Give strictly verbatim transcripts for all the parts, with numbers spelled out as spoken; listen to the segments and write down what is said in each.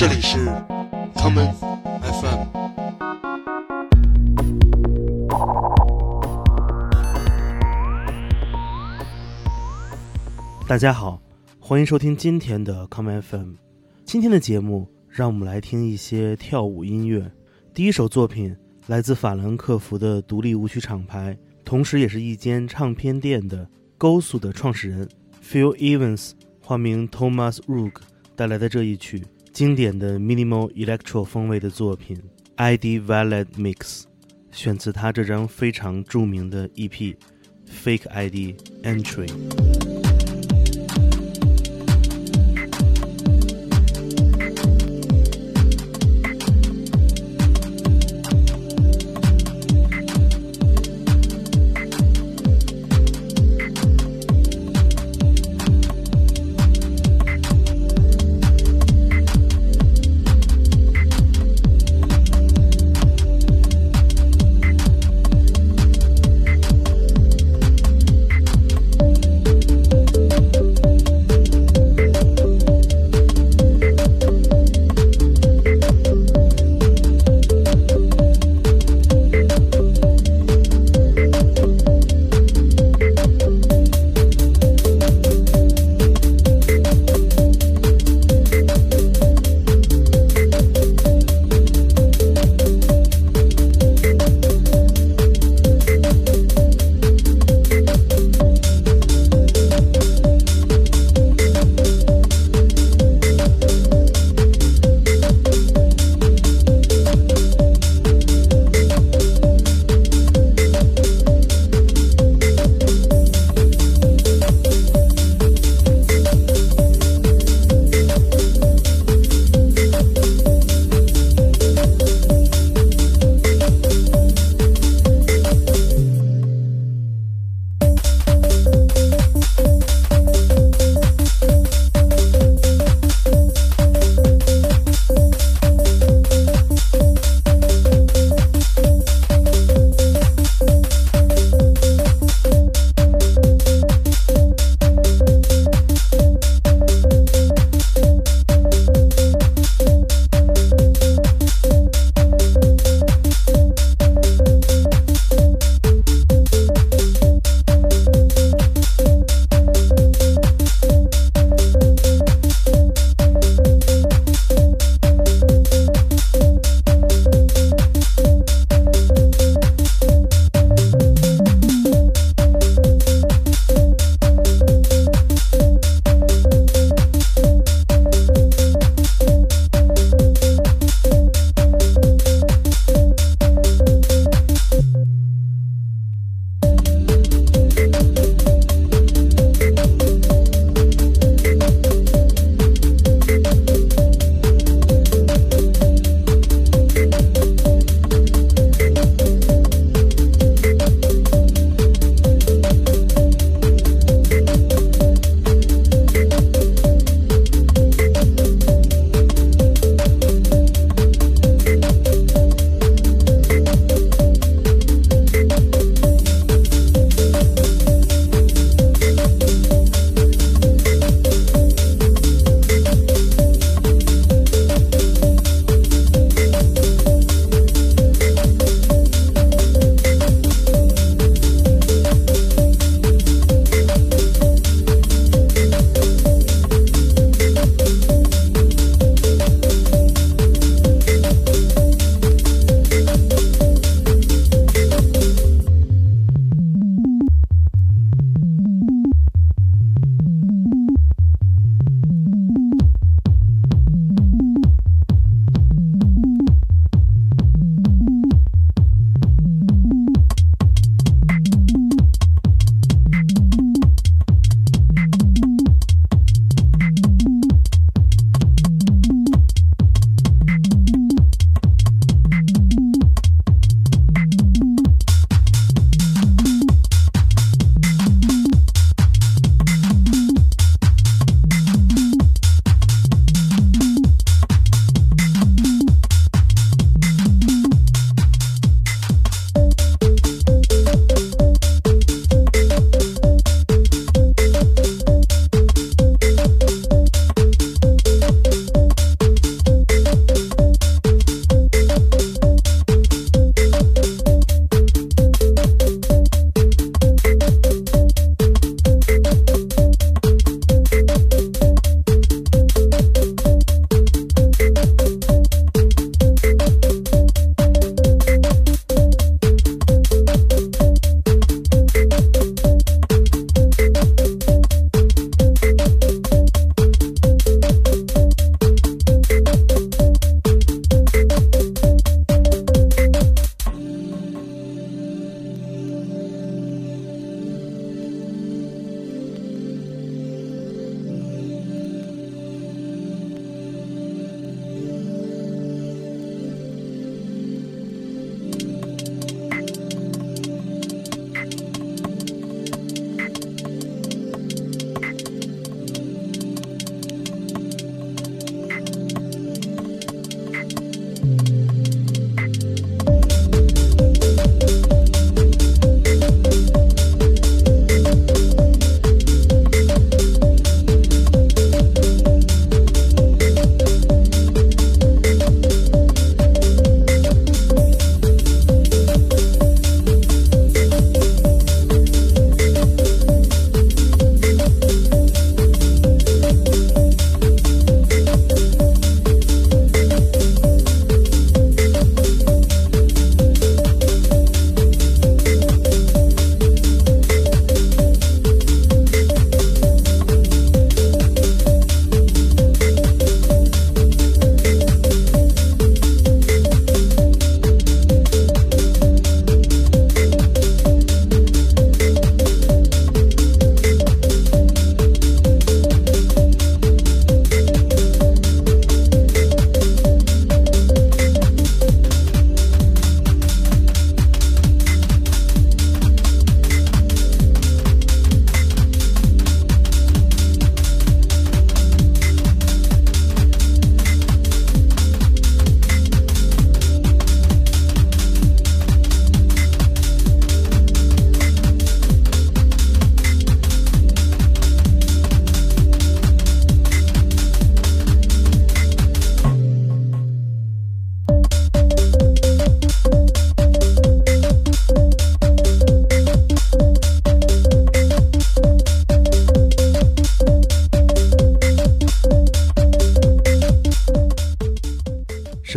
这里是 Common F M。大家好，欢迎收听今天的 Common F M。今天的节目，让我们来听一些跳舞音乐。第一首作品来自法兰克福的独立舞曲厂牌，同时也是一间唱片店的 Gosu 的创始人 Phil Evans， 化名 Thomas Rooge 带来的这一曲经典的 Minimal Electro 风味的作品 I D Valid Mix， 选自他这张非常著名的 E P Fake I D Entry。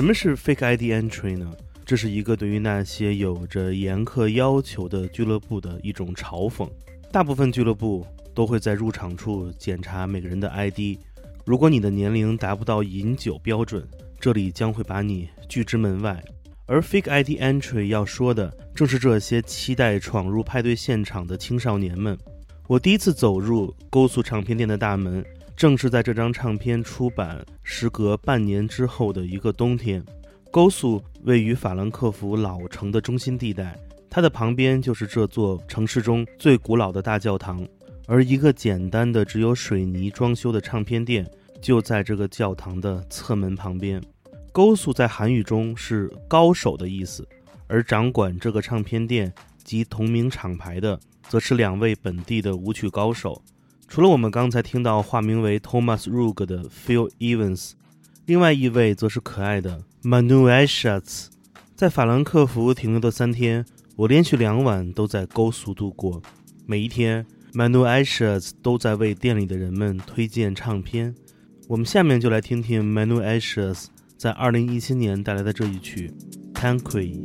什么是 Fake I D Entry 呢？这是一个对于那些有着严苛要求的俱乐部的一种嘲讽。大部分俱乐部都会在入场处检查每个人的 I D， 如果你的年龄达不到饮酒标准，这里将会把你拒之门外。而 Fake I D Entry 要说的正是这些期待闯入派对现场的青少年们。我第一次走入Gosu唱片店的大门，正是在这张唱片出版时隔半年之后的一个冬天。Gosu位于法兰克福老城的中心地带，它的旁边就是这座城市中最古老的大教堂，而一个简单的只有水泥装修的唱片店就在这个教堂的侧门旁边。Gosu在韩语中是高手的意思，而掌管这个唱片店及同名厂牌的则是两位本地的舞曲高手。除了我们刚才听到化名为 Thomas Rooge 的 Phil Evans， 另外一位则是可爱的 Manuel Schatz。 在法兰克福停留的三天，我连续两晚都在Gosu度过。每一天 Manuel Schatz 都在为店里的人们推荐唱片。我们下面就来听听 Manuel Schatz在二零一七年带来的这一曲 Tanqui。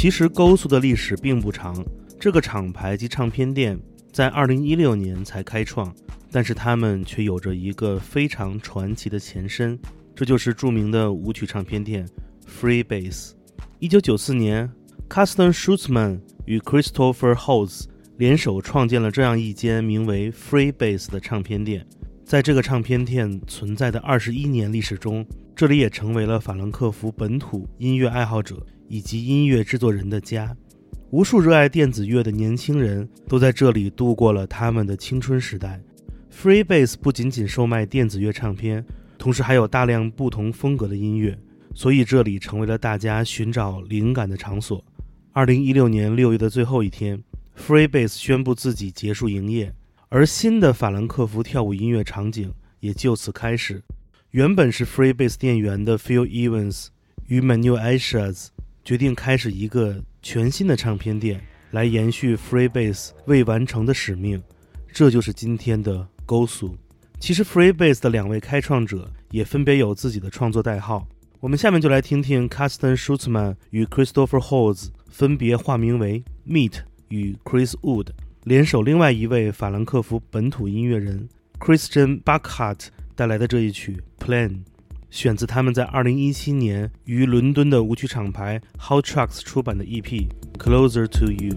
其实 Gosu 的历史并不长，这个厂牌及唱片店在二零一六年才开创，但是他们却有着一个非常传奇的前身，这就是著名的舞曲唱片店 FreeBase。 一九九四年 Carsten Schützmann 与 Christopher Hoes 联手创建了这样一间名为 FreeBase 的唱片店。在这个唱片店存在的二十一年历史中，这里也成为了法兰克福本土音乐爱好者以及音乐制作人的家。无数热爱电子乐的年轻人都在这里度过了他们的青春时代。FreeBase 不仅仅售卖电子乐唱片，同时还有大量不同风格的音乐，所以这里成为了大家寻找灵感的场所。二零一六年六月的最后一天， FreeBase 宣布自己结束营业，而新的法兰克福跳舞音乐场景也就此开始。原本是 FreeBase 店员的 Phil Evans 与 Manuel Schatz 决定开始一个全新的唱片店，来延续 FreeBase 未完成的使命，这就是今天的 Gosu。 其实 FreeBase 的两位开创者也分别有自己的创作代号，我们下面就来听听 Carsten Schützmann 与 Christopher Hoes 分别化名为 Meat 与 Chris Wood， 联手另外一位法兰克福本土音乐人 Christian Buckhart 带来的这一曲 Plan， 选自他们在二零一七年于伦敦的舞曲厂牌 Howtrucks 出版的 E P Closer to You。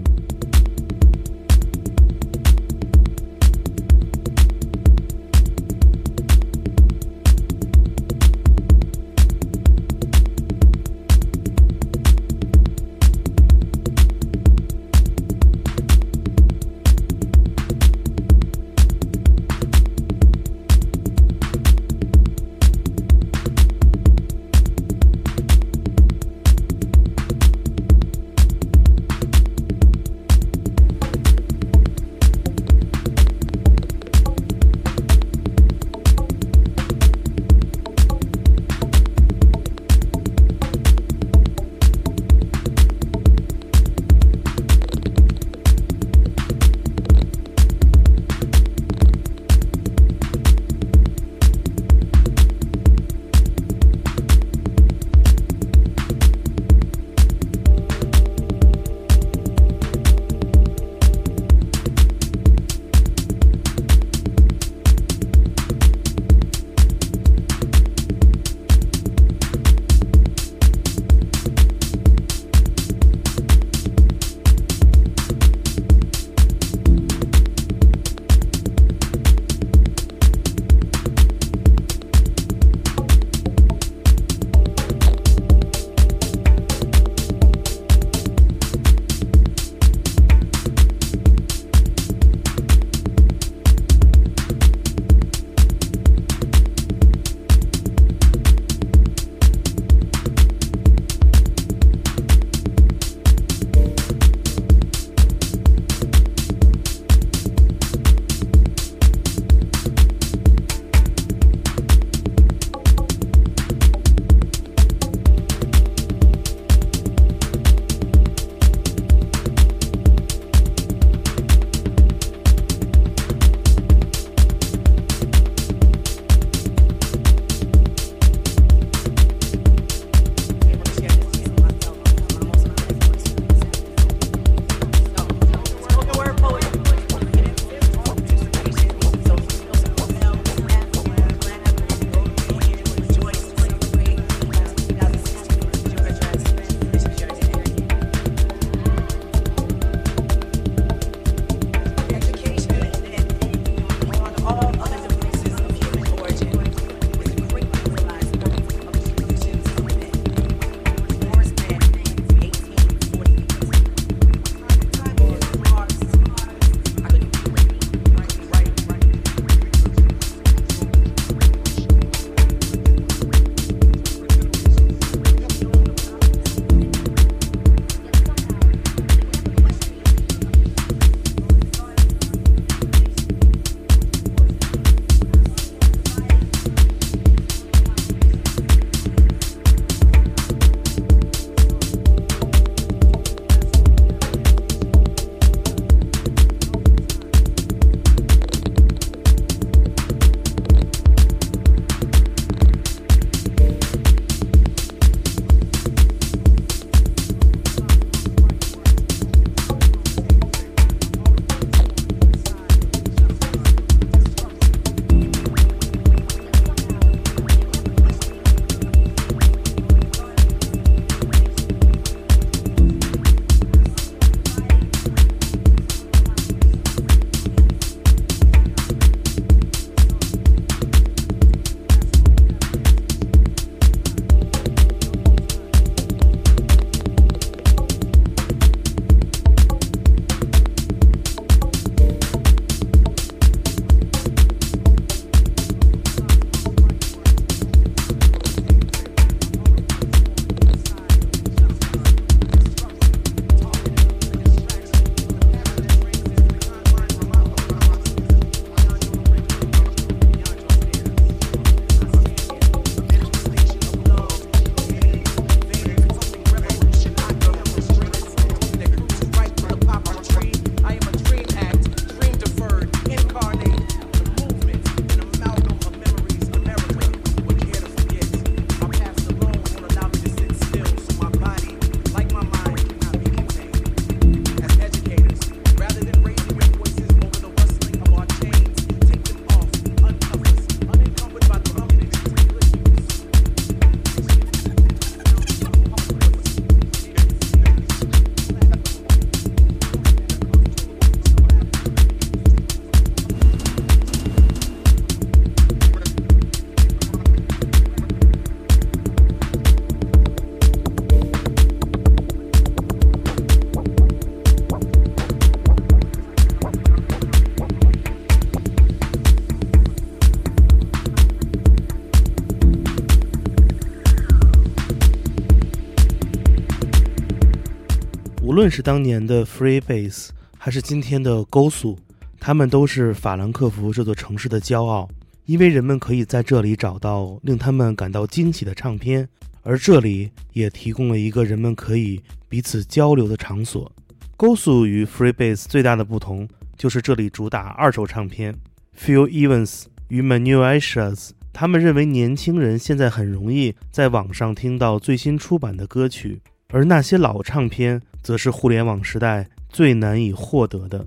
无论是当年的 FreeBase 还是今天的 Gosu， 他们都是法兰克福这座城市的骄傲，因为人们可以在这里找到令他们感到惊喜的唱片，而这里也提供了一个人们可以彼此交流的场所。 Gosu 与 FreeBase 最大的不同就是这里主打二手唱片。 Phil Evans 与 Manuel Schatz 他们认为年轻人现在很容易在网上听到最新出版的歌曲，而那些老唱片则是互联网时代最难以获得的。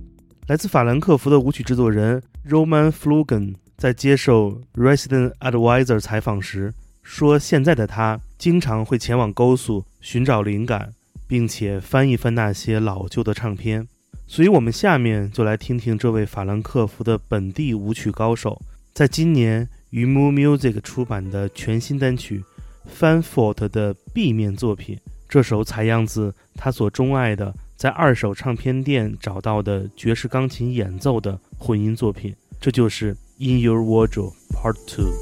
来自法兰克福的舞曲制作人 Roman Flügel 在接受 Resident Advisor 采访时说，现在的他经常会前往 Gosu 寻找灵感，并且翻一翻那些老旧的唱片。所以我们下面就来听听这位法兰克福的本地舞曲高手在今年于 Moomusic 出版的全新单曲 Frankfurt 的 B 面作品，这首采样自他所钟爱的在二手唱片店找到的爵士钢琴演奏的混音作品，这就是 In Your Wardrobe Part 二。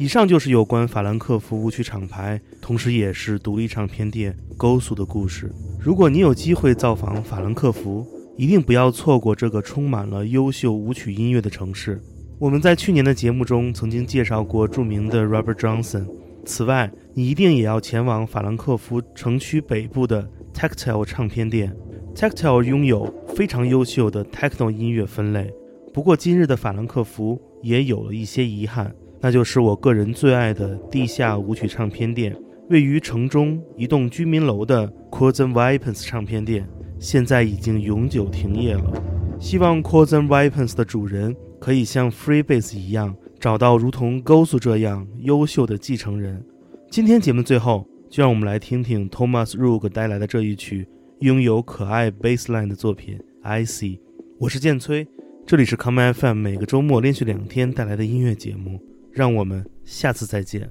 以上就是有关法兰克福舞曲厂牌，同时也是独立唱片店 Gosu 的故事。如果你有机会造访法兰克福，一定不要错过这个充满了优秀舞曲音乐的城市。我们在去年的节目中曾经介绍过著名的 Robert Johnson， 此外你一定也要前往法兰克福城区北部的 Tactile 唱片店。 Tactile 拥有非常优秀的 Techno 音乐分类，不过今日的法兰克福也有了一些遗憾，那就是我个人最爱的地下舞曲唱片店，位于城中一栋居民楼的 q Cores Weapons 唱片店现在已经永久停业了。希望 q Cores Weapons 的主人可以像 FreeBase 一样找到如同 Gosu 这样优秀的继承人。今天节目最后就让我们来听听 Thomas Rooge 带来的这一曲拥有可爱 bassline 的作品 I See。 我是建崔，这里是 Common F M， 每个周末连续两天带来的音乐节目，让我们下次再见。